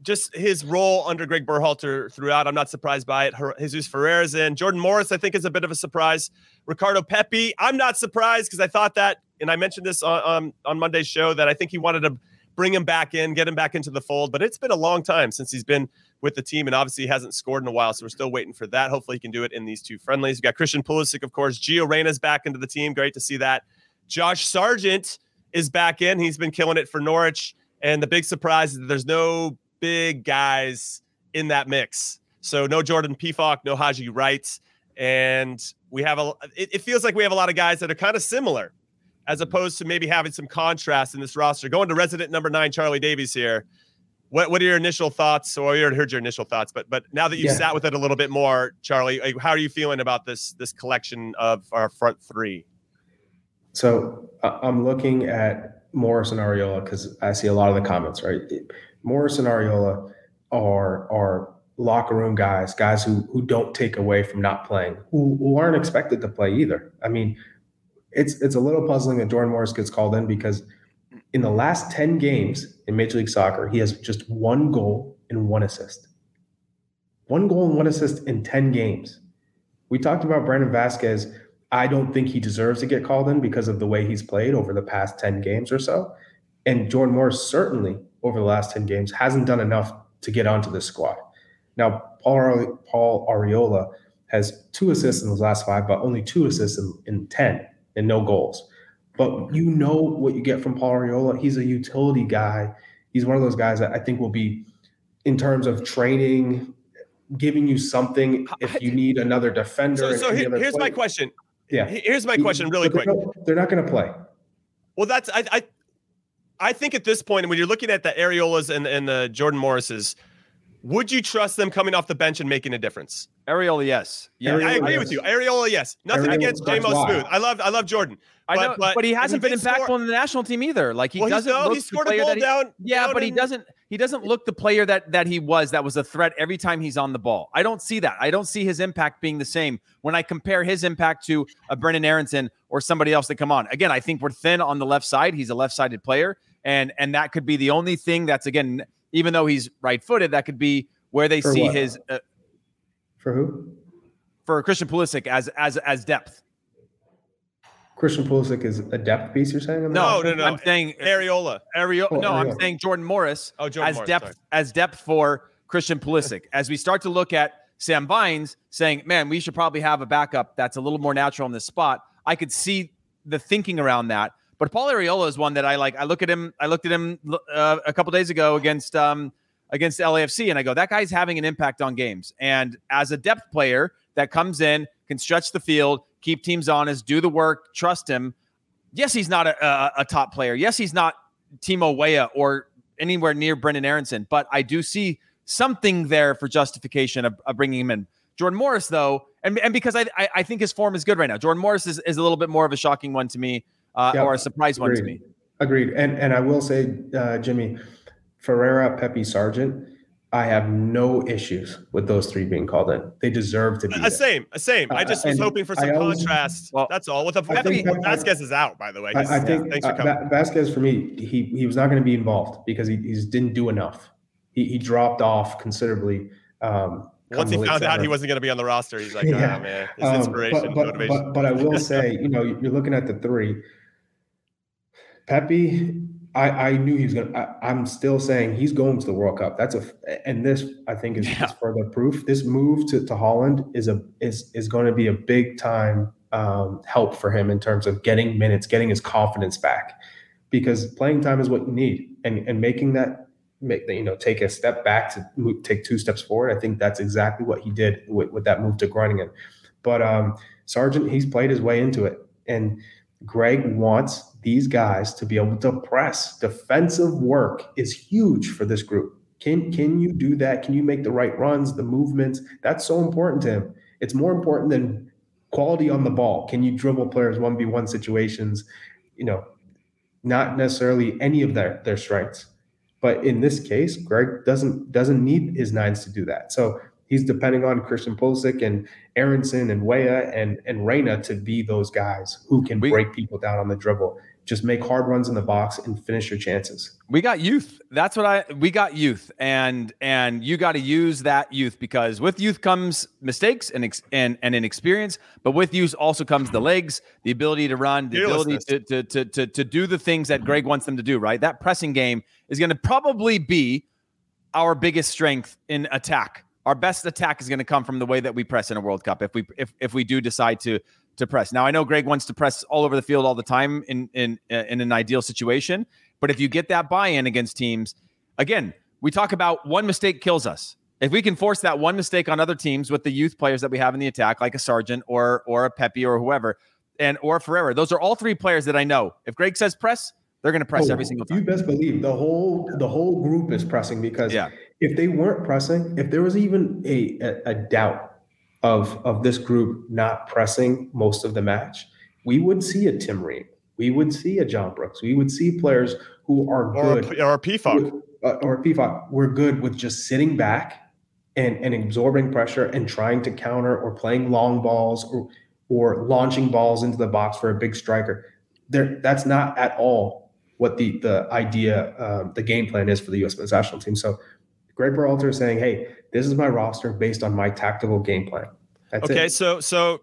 just his role under Gregg Berhalter throughout. I'm not surprised by it. Jesús Ferreira's in. Jordan Morris, I think, is a bit of a surprise. Ricardo Pepi, I'm not surprised because I thought that, and I mentioned this on, um, on Monday's show, that I think he wanted to bring him back in, get him back into the fold. But it's been a long time since he's been with the team, and obviously he hasn't scored in a while, so we're still waiting for that. Hopefully he can do it in these two friendlies. We've got Christian Pulisic, of course. Gio Reyna's back into the team. Great to see that. Josh Sargent is back in. He's been killing it for Norwich. And the big surprise is that there's no big guys in that mix. So no Jordan Pepi, no Haji Wright. And we have a, it, it feels like we have a lot of guys that are kind of similar, as opposed to maybe having some contrast in this roster. Going to resident number nine, Charlie Davies here. What what are your initial thoughts? Or you already heard your initial thoughts, but but now that you've yeah. sat with it a little bit more, Charlie, how are you feeling about this this collection of our front three? So uh, I'm looking at Morris and Arriola because I see a lot of the comments, right? Morris and Arriola are are locker room guys, guys who who don't take away from not playing, who, who aren't expected to play either. I mean, it's it's a little puzzling that Jordan Morris gets called in because in the last ten games in Major League Soccer, he has just one goal and one assist. One goal and one assist in ten games. We talked about Brandon Vasquez. I don't think he deserves to get called in because of the way he's played over the past ten games or so. And Jordan Morris certainly over the last ten games hasn't done enough to get onto this squad. Now, Paul, Paul Arriola has two assists in the last five, but only two assists in, in ten. And no goals. But you know what you get from Paul Arriola. He's a utility guy. He's one of those guys that I think will be, in terms of training, giving you something if you need another defender. So, so here, here's player. my question. Yeah. Here's my question really quick. They're not going to play. Well, that's I, I I think at this point, when you're looking at the Arriolas and, and the Jordan Morrises, would you trust them coming off the bench and making a difference? Arriola, yes. Yeah, Arriola, I agree yes. with you. Arriola, yes. Nothing Arriola, against J-Mo Smooth. I love I love Jordan. But, I know, but, but he hasn't been impactful score. in the national team either. Like he well, doesn't no, look he scored the player a goal that he, down. Yeah, down but he doesn't he doesn't look the player that that he was that was a threat every time he's on the ball. I don't see that. I don't see his impact being the same when I compare his impact to a Brenden Aaronson or somebody else that come on. Again, I think we're thin on the left side. He's a left-sided player, and and that could be the only thing that's, again, even though he's right-footed, that could be where they for see what? his uh, for who? For Christian Pulisic as as as depth. Christian Pulisic is a depth piece, you're saying? I'm no, no, no. I'm saying Arriola. Arriola. Oh, no, Arriola. I'm saying Jordan Morris oh, Jordan as Morris, depth sorry. as depth for Christian Pulisic. As we start to look at Sam Vines saying, man, we should probably have a backup that's a little more natural in this spot. I could see the thinking around that. But Paul Arriola is one that I like. I look at him. I looked at him uh, a couple days ago against um, against L A F C, and I go, that guy's having an impact on games. And as a depth player that comes in, can stretch the field, keep teams honest, do the work, trust him. Yes, he's not a, a, a top player. Yes, he's not Timo Weah or anywhere near Brenden Aaronson. But I do see something there for justification of, of bringing him in. Jordan Morris, though, and and because I, I I think his form is good right now. Jordan Morris is, is a little bit more of a shocking one to me. Uh, yeah, or a surprise agreed. one to me. Agreed. And and I will say, uh, Jimmy, Ferreira, Pepi, Sargent, I have no issues with those three being called in. They deserve to be. A same, a same. Uh, I just was hoping for some I contrast. Always, well, that's all. With a Pepi, Pepi, Vasquez is out, by the way. I, I think yeah, thanks for coming. Uh, Vasquez, for me, he he was not going to be involved because he, he just didn't do enough. He he dropped off considerably. Um, Once he found out he wasn't going to be on the roster, he's like, oh, yeah. man, it's um, inspiration, but, but, motivation. But, but I will say, you know, you're looking at the three. Pepi, I, I knew he was going to – I'm still saying he's going to the World Cup. That's a – and this, I think, is, yeah. is further proof. This move to, to Holland is a is is going to be a big-time um, help for him in terms of getting minutes, getting his confidence back, because playing time is what you need. And and making that make, – you know, take a step back to move, take two steps forward, I think that's exactly what he did with, with that move to Groningen. But um, Sargent, he's played his way into it. And Gregg wants – these guys to be able to press. Defensive work is huge for this group. Can can you do that? Can you make the right runs, the movements? That's so important to him. It's more important than quality on the ball. Can you dribble players one v one situations? You know, not necessarily any of their, their strengths. But in this case, Gregg doesn't doesn't need his nines to do that. So he's depending on Christian Pulisic and Aaronson and Weah and, and Reyna to be those guys who can we, break people down on the dribble. Just make hard runs in the box and finish your chances. We got youth. That's what I, we got youth and, and you got to use that youth, because with youth comes mistakes and, ex, and, and inexperience, but with youth also comes the legs, the ability to run, the ability to, to, to, to, to do the things that Gregg wants them to do, right? That pressing game is going to probably be our biggest strength in attack. Our best attack is going to come from the way that we press in a World Cup. If we, if, if we do decide to, to press. Now, I know Gregg wants to press all over the field all the time in in in an ideal situation, but if you get that buy-in against teams, again, we talk about one mistake kills us. If we can force that one mistake on other teams with the youth players that we have in the attack, like a Sargent or or a Pepi or whoever, and or Ferreira, those are all three players that I know. If Gregg says press, they're going to press oh, every single time. You best believe the whole the whole group is pressing, because yeah. if they weren't pressing, if there was even a a, a doubt of of this group not pressing most of the match, we would see a Tim Ream. We would see a John Brooks. We would see players who are good. Or a P F O C. Or a P F O C. We're good with just sitting back and, and absorbing pressure and trying to counter or playing long balls or or launching balls into the box for a big striker. There, that's not at all what the, the idea, uh, the game plan is for the U S men's national team. So Gregg Berhalter is saying, hey, this is my roster based on my tactical game plan. That's okay, it. so so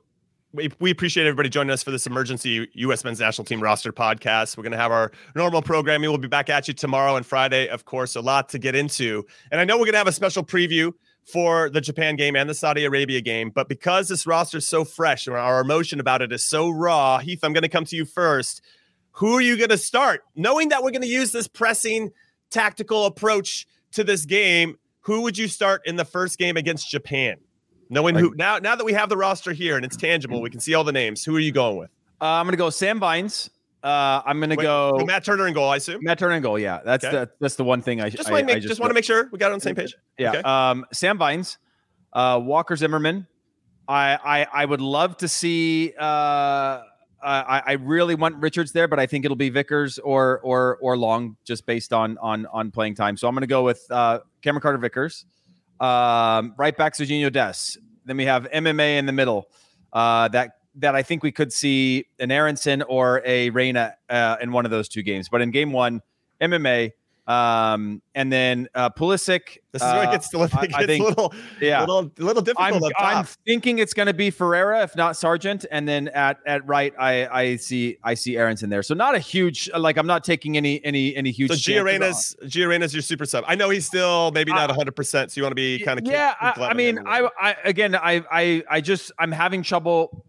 we, we appreciate everybody joining us for this emergency U S men's national team roster podcast. We're going to have our normal programming. We'll be back at you tomorrow and Friday, of course. A lot to get into. And I know we're going to have a special preview for the Japan game and the Saudi Arabia game. But because this roster is so fresh and our emotion about it is so raw, Heath, I'm going to come to you first. Who are you going to start? Knowing that we're going to use this pressing tactical approach to this game, who would you start in the first game against Japan? Knowing who now, now that we have the roster here and it's tangible, we can see all the names. Who are you going with? Uh, I'm going to go Sam Vines. Uh, I'm going to go so Matt Turner in goal. I assume Matt Turner in goal. Yeah, that's okay. the that's the one thing I just I, make, I just, just want to make sure we got it on the same page. Yeah. Okay. Um, Sam Vines, uh, Walker Zimmerman. I, I I would love to see. Uh, I I really want Richards there, but I think it'll be Vickers or or or Long, just based on on on playing time. So I'm going to go with uh, Cameron Carter-Vickers. Um, right back Sergiño Dest. Then we have M M A in the middle. Uh, that that I think we could see an Aaronson or a Reyna uh, in one of those two games. But in game one, M M A, um, and then uh, Pulisic. This is uh, where it gets, it gets I think, a little, yeah. little, little difficult. I'm, up top. I'm thinking it's going to be Ferreira, if not Sargent, and then at at right, I I see I see Aaronson there. So not a huge like I'm not taking any any any huge. So Gio Reyna's Gio Reyna's your super sub. I know he's still maybe not one hundred percent. So you want to be kind of yeah. I, I mean, I, I again, I I I just I'm having trouble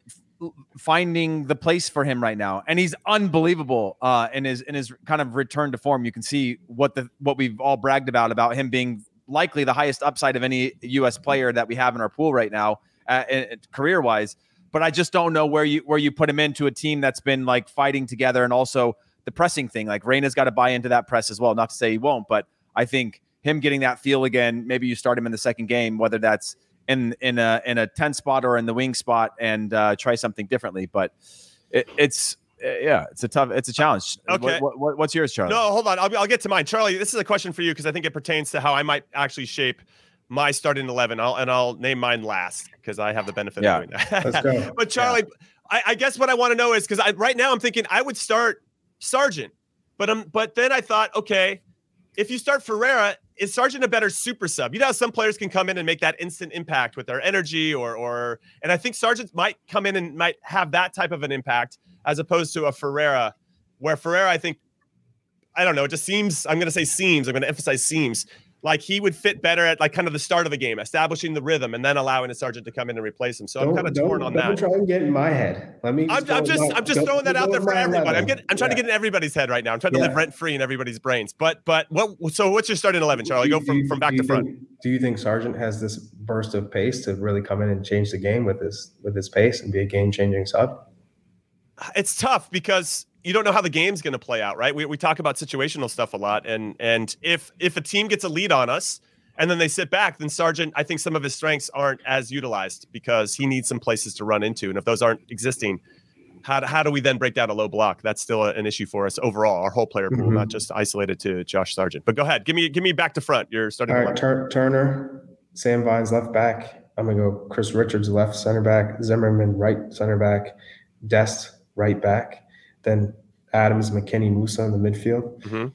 finding the place for him right now, and he's unbelievable uh in his in his kind of return to form. You can see what the what we've all bragged about about him being likely the highest upside of any U S player that we have in our pool right now, uh, career wise but I just don't know where you where you put him into a team that's been like fighting together, and also the pressing thing, like Reyna's got to buy into that press as well. Not to say he won't, but I think him getting that feel again, maybe you start him in the second game, whether that's in in a in a ten spot or in the wing spot, and uh, try something differently. But it, it's yeah, it's a tough, it's a challenge. Okay, what, what, what's yours, Charlie? No, hold on, I'll, I'll get to mine, Charlie. This is a question for you because I think it pertains to how I might actually shape my starting eleven. I'll and I'll name mine last because I have the benefit yeah. of doing that. Let's go. But Charlie, yeah. I, I guess what I want to know is because I right now I'm thinking I would start Sargent, but um, but then I thought, okay, if you start Ferreira, is Sargent a better super sub? You know how some players can come in and make that instant impact with their energy or, or, and I think Sargent might come in and might have that type of an impact as opposed to a Ferreira, where Ferreira, I think, I don't know, it just seems, I'm going to say seems, I'm going to emphasize seems, like he would fit better at like kind of the start of a game, establishing the rhythm and then allowing a Sargent to come in and replace him. So don't, I'm kind of torn on that. Don't try and get in my head. Let me. I'm, I'm just, my, I'm just throwing that out there for everybody. Level. I'm getting, I'm trying yeah. to get in everybody's head right now. I'm trying yeah. to live rent free in everybody's brains. But, but what? So what's your starting eleven, Charlie? You, Go from, you, from back to front. Think, do you think Sargent has this burst of pace to really come in and change the game with his with his pace and be a game changing sub? It's tough because you don't know how the game's going to play out, right? We we talk about situational stuff a lot, and and if if a team gets a lead on us and then they sit back, then Sargent, I think some of his strengths aren't as utilized because he needs some places to run into, and if those aren't existing, how do, how do we then break down a low block? That's still a, an issue for us overall, our whole player pool, mm-hmm. not just isolated to Josh Sargent. But go ahead, give me give me back to front. You're starting. All right, Tur- Turner, Sam Vines left back. I'm gonna go Chris Richards left center back, Zimmerman right center back, Dest right back. Then Adams, McKennie, Musah in the midfield. Mm-hmm.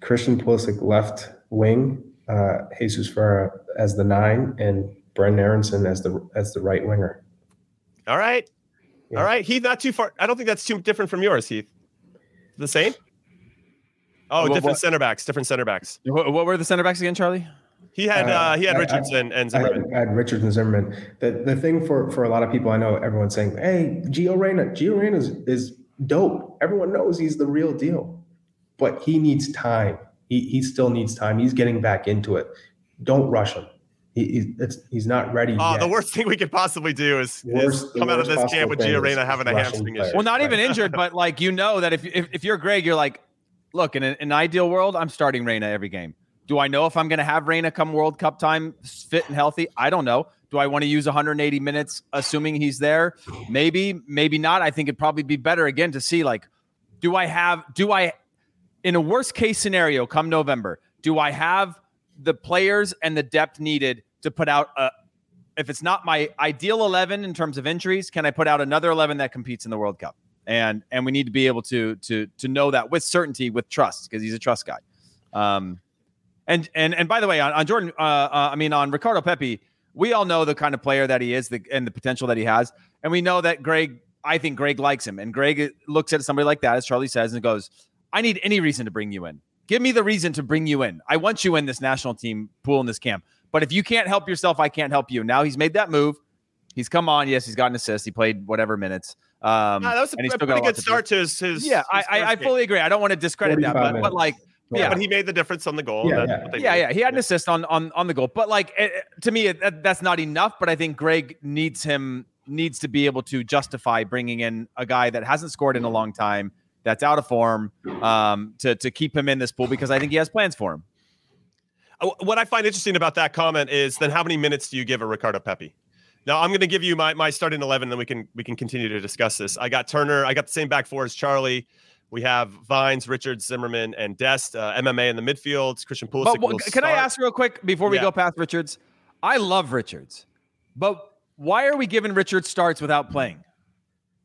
Christian Pulisic left wing, uh, Jesús Ferreira as the nine, and Brenden Aaronson as the as the right winger. All right. Yeah. All right. Heath, not too far. I don't think that's too different from yours, Heath. The same? Oh, well, different what, center backs. Different center backs. What, what were the center backs again, Charlie? He had uh, uh, he had Richards I, I, and, and Zimmerman. I had, I had Richards and Zimmerman. The the thing for, for a lot of people, I know everyone's saying, hey, Gio Reyna. Gio Reyna is, is dope. Everyone knows he's the real deal. But he needs time. He he still needs time. He's getting back into it. Don't rush him. He, he, it's, he's not ready oh, yet. The worst thing we could possibly do is, worst, is come out of this camp with Gio Reyna having a hamstring issue. Well, not right. even injured, but like you know that if, if if you're Gregg, you're like, look, in an, in an ideal world, I'm starting Reyna every game. Do I know if I'm going to have Reyna come World Cup time fit and healthy? I don't know. Do I want to use one hundred eighty minutes, assuming he's there? Maybe, maybe not. I think it'd probably be better, again, to see, like, do I have – do I – in a worst-case scenario come November, do I have the players and the depth needed to put out a – if it's not my ideal eleven in terms of injuries, can I put out another eleven that competes in the World Cup? And and we need to be able to to to know that with certainty, with trust, because he's a trust guy. Um And and and by the way, on, on Jordan, uh, uh, I mean on Ricardo Pepi, we all know the kind of player that he is, the, and the potential that he has, and we know that Gregg. I think Gregg likes him, and Gregg looks at somebody like that, as Charlie says, and goes, "I need any reason to bring you in. Give me the reason to bring you in. I want you in this national team pool in this camp. But if you can't help yourself, I can't help you." Now he's made that move. He's come on. Yes, he's got an assist. He played whatever minutes. Um, no, that was a, a pretty good start to his. his yeah, his I, I, I fully agree. I don't want to discredit that, but, but like. Yeah, yeah, but he made the difference on the goal. Yeah, that's yeah. What they yeah, yeah. He had an assist on on, on the goal. But, like, it, to me, it, that's not enough. But I think Gregg needs him, needs to be able to justify bringing in a guy that hasn't scored in a long time, that's out of form, um, to, to keep him in this pool, because I think he has plans for him. What I find interesting about that comment is then how many minutes do you give a Ricardo Pepi? Now, I'm going to give you my, my starting eleven, and then we can, we can continue to discuss this. I got Turner. I got the same back four as Charlie. We have Vines, Richards, Zimmerman, and Dest. Uh, M M A in the midfield. Christian Pulisic. But what, will can start. I ask real quick before we yeah. go past Richards? I love Richards, but why are we giving Richards starts without playing?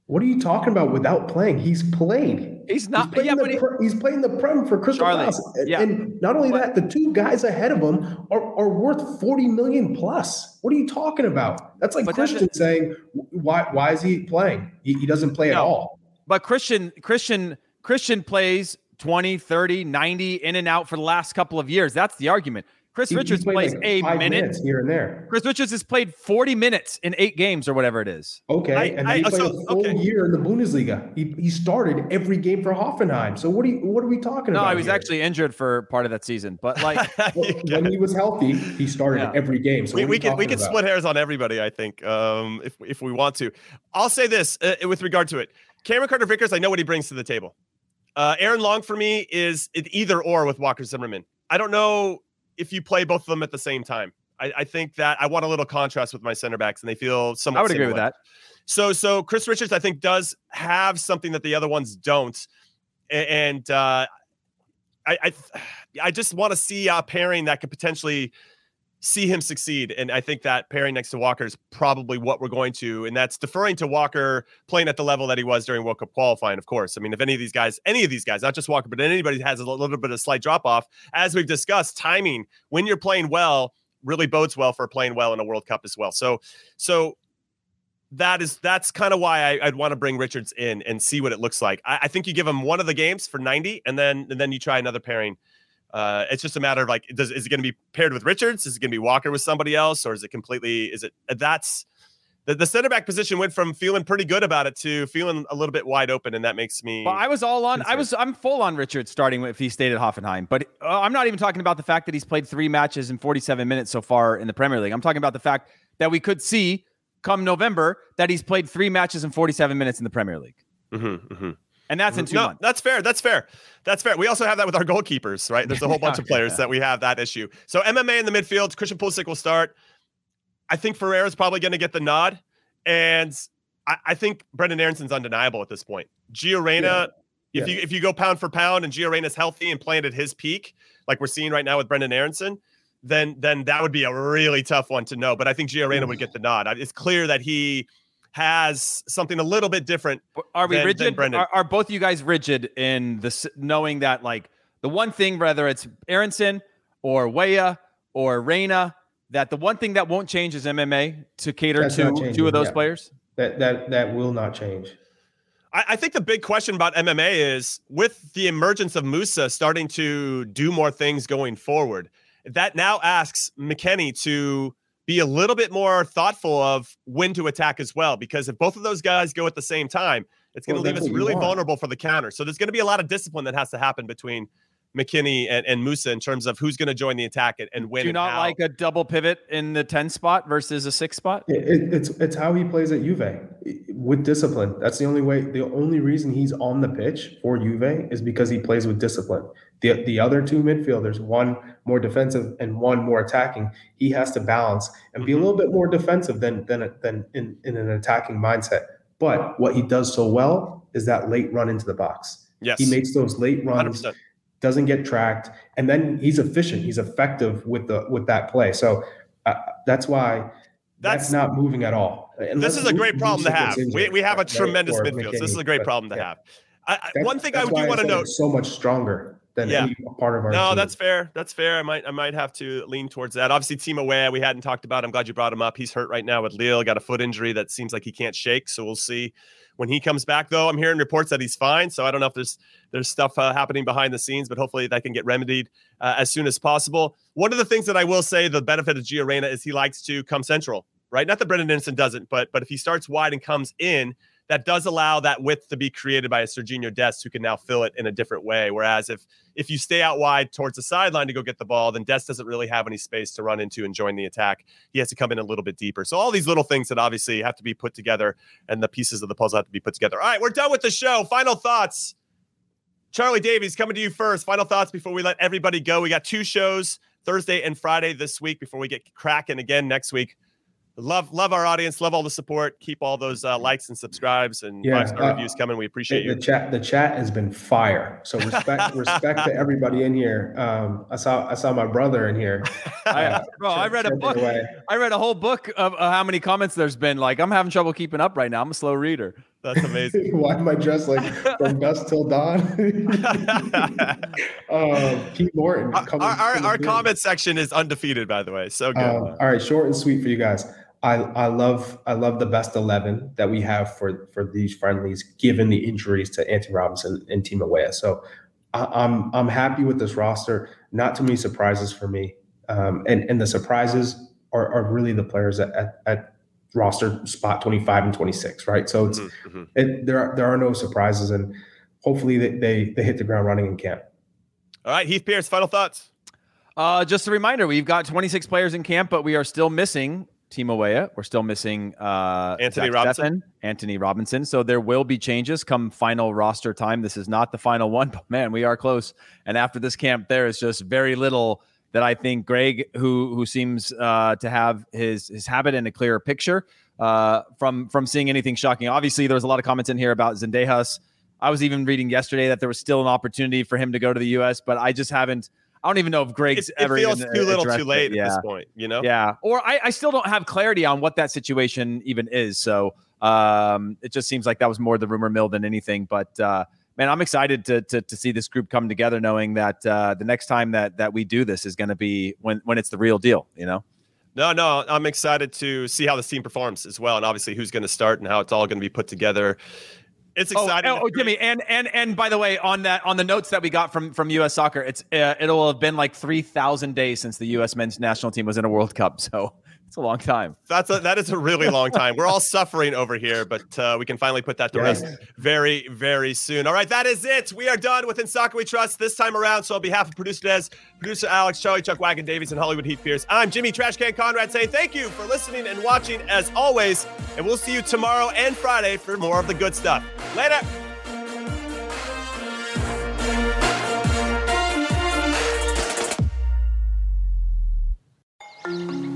What are you talking about without playing? He's played. He's not. He's playing, yeah, the, but he, pre, he's playing the Prem for Crystal Palace. Yeah. And not only what? that, the two guys ahead of him are, are worth forty million plus. What are you talking about? That's like but Christian that's, saying, why why is he playing? He, he doesn't play no, at all. But Christian Christian. Christian plays twenty, thirty, ninety in and out for the last couple of years. That's the argument. Chris he, Richards he plays like a minute minutes here and there. Chris Richards has played forty minutes in eight games or whatever it is. Okay. I, and I, he played so, a full okay. year in the Bundesliga. He, he started every game for Hoffenheim. So what are, you, what are we talking no, about? No, he was here? actually injured for part of that season. But like well, when he was healthy, he started yeah. every game. So we, we can we can about? split hairs on everybody, I think, um, if, if we want to. I'll say this uh, with regard to it. Cameron Carter-Vickers, I know what he brings to the table. Uh, Aaron Long for me is either or with Walker Zimmerman. I don't know if you play both of them at the same time. I, I think that I want a little contrast with my center backs, and they feel somewhat I would similar. agree with that. So, so Chris Richards, I think, does have something that the other ones don't. And uh, I, I, I just want to see a pairing that could potentially see him succeed. And I think that pairing next to Walker is probably what we're going to, and that's deferring to Walker playing at the level that he was during World Cup qualifying, of course. I mean, if any of these guys, any of these guys, not just Walker, but anybody has a little bit of slight drop-off, as we've discussed, timing, when you're playing well, really bodes well for playing well in a World Cup as well. So, so that is, that's kind of why I, I'd want to bring Richards in and see what it looks like. I, I think you give him one of the games for ninety, and then, and then you try another pairing. Uh, it's just a matter of like, does, is it going to be paired with Richards? Is it going to be Walker with somebody else? Or is it completely, is it, that's the, the center back position went from feeling pretty good about it to feeling a little bit wide open. And that makes me, well, I was all on, concerned. I was, I'm full on Richards starting with, if he stayed at Hoffenheim, but uh, I'm not even talking about the fact that he's played three matches in forty-seven minutes so far in the Premier League. I'm talking about the fact that we could see come November that he's played three matches in forty-seven minutes in the Premier League. Mm-hmm, mm-hmm. And that's in two no, months. That's fair. That's fair. That's fair. We also have that with our goalkeepers, right? There's a whole bunch yeah, of players yeah. that we have that issue. So M M A in the midfield, Christian Pulisic will start. I think Ferreira's probably going to get the nod. And I, I think Brenden Aaronson's undeniable at this point. Gio Reyna, yeah. if, yeah. you, if you go pound for pound and Gio Reyna's healthy and playing at his peak, like we're seeing right now with Brenden Aaronson, then, then that would be a really tough one to know. But I think Gio Reyna would get the nod. It's clear that he has something a little bit different. Are we than, rigid? Than are, are both of you guys rigid in this, knowing that like the one thing, whether it's Aaronson or Weah or Reyna, that the one thing that won't change is M M A to cater That's to two of those yeah. players? That that that will not change. I, I think the big question about M M A is with the emergence of Musah starting to do more things going forward, that now asks McKennie to be a little bit more thoughtful of when to attack as well, because if both of those guys go at the same time, it's going to well, leave us really vulnerable for the counter. So there's going to be a lot of discipline that has to happen between McKennie and, and Musah in terms of who's going to join the attack and, and when. Do you not how. like a double pivot in the ten spot versus a six spot? It, it, it's it's how he plays at Juve with discipline. That's the only way. The only reason he's on the pitch for Juve is because he plays with discipline. The the other two midfielders, one more defensive and one more attacking, he has to balance and be a little bit more defensive than than than in, in an attacking mindset. But what he does so well is that late run into the box. Yes, he makes those late runs. one hundred percent Doesn't get tracked, and then he's efficient. He's effective with the with that play. So uh, that's why that's, that's not moving at all. Unless this is a great problem to have. We we have a tremendous midfield. So this is a great problem to yeah. have. I, I, one thing I do want to note: so much stronger than yeah. any part of our. No, team. that's fair. That's fair. I might I might have to lean towards that. Obviously, Timo Weah, we hadn't talked about. I'm glad you brought him up. He's hurt right now with Lille. Got a foot injury that seems like he can't shake. So we'll see. When he comes back, though, I'm hearing reports that he's fine. So I don't know if there's there's stuff uh, happening behind the scenes, but hopefully that can get remedied uh, as soon as possible. One of the things that I will say, the benefit of Gio Reyna is he likes to come central, right? Not that Brenden Aaronson doesn't, but but if he starts wide and comes in, that does allow that width to be created by a Sergiño Dest who can now fill it in a different way. Whereas if if you stay out wide towards the sideline to go get the ball, then Dest doesn't really have any space to run into and join the attack. He has to come in a little bit deeper. So all these little things that obviously have to be put together and the pieces of the puzzle have to be put together. All right, we're done with the show. Final thoughts. Charlie Davies, coming to you first. Final thoughts before we let everybody go. We got two shows, Thursday and Friday this week before we get cracking again next week. Love, love our audience. Love all the support. Keep all those uh, likes and subscribes and yeah, five-star uh, reviews coming. We appreciate the, you. The chat, the chat has been fire. So respect, respect to everybody in here. Um, I saw, I saw my brother in here. Uh, Bro, I read a book. I read a whole book of uh, how many comments there's been. Like, I'm having trouble keeping up right now. I'm a slow reader. That's amazing. Why am I dressed like from dusk till dawn? uh, Pete Morton. Our, our, our comment section is undefeated, by the way. So good. Uh, all right, short and sweet for you guys. I, I love I love the best eleven that we have for, for these friendlies, given the injuries to Antonee Robinson and Timo Weah. So I, I'm I'm happy with this roster. Not too many surprises for me, um, and and the surprises are, are really the players at, at, at roster spot twenty-five and twenty-six, right? So it's mm-hmm. it, there are, there are no surprises, and hopefully they, they they hit the ground running in camp. All right, Heath Pierce, final thoughts. Uh, just a reminder, we've got twenty-six players in camp, but we are still missing Timo Weah. We're still missing uh, Antonee Robinson. Steffen, Antonee Robinson. So there will be changes come final roster time. This is not the final one, but man, we are close. And after this camp, there is just very little that I think Gregg, who who seems uh, to have his his habit in a clearer picture uh, from from seeing anything shocking. Obviously, there was a lot of comments in here about Zendejas. I was even reading yesterday that there was still an opportunity for him to go to the U S, but I just haven't. I don't even know if Gregg's it, ever. It feels even too little, too late it. at yeah. this point, you know. Yeah, or I, I still don't have clarity on what that situation even is. So um, it just seems like that was more the rumor mill than anything. But uh, man, I'm excited to, to to see this group come together, knowing that uh, the next time that that we do this is going to be when when it's the real deal, you know. No, no, I'm excited to see how this team performs as well, and obviously who's going to start and how it's all going to be put together. It's exciting. Oh, oh Jimmy, and and and by the way, on that on the notes that we got from from U S Soccer, it's uh, it'll have been like three thousand days since the U S men's national team was in a World Cup, so it's a long time. That's a, that is a really long time. We're all suffering over here, but uh, we can finally put that to yeah. rest very very soon. All right, that is it. We are done with In Soccer We Trust this time around. So on behalf of producer Des, producer Alex, Charlie Chuck Wagon Davies, and Hollywood Heath Pierce, I'm Jimmy Trashcan Conrad saying thank you for listening and watching as always, and we'll see you tomorrow and Friday for more of the good stuff. Later.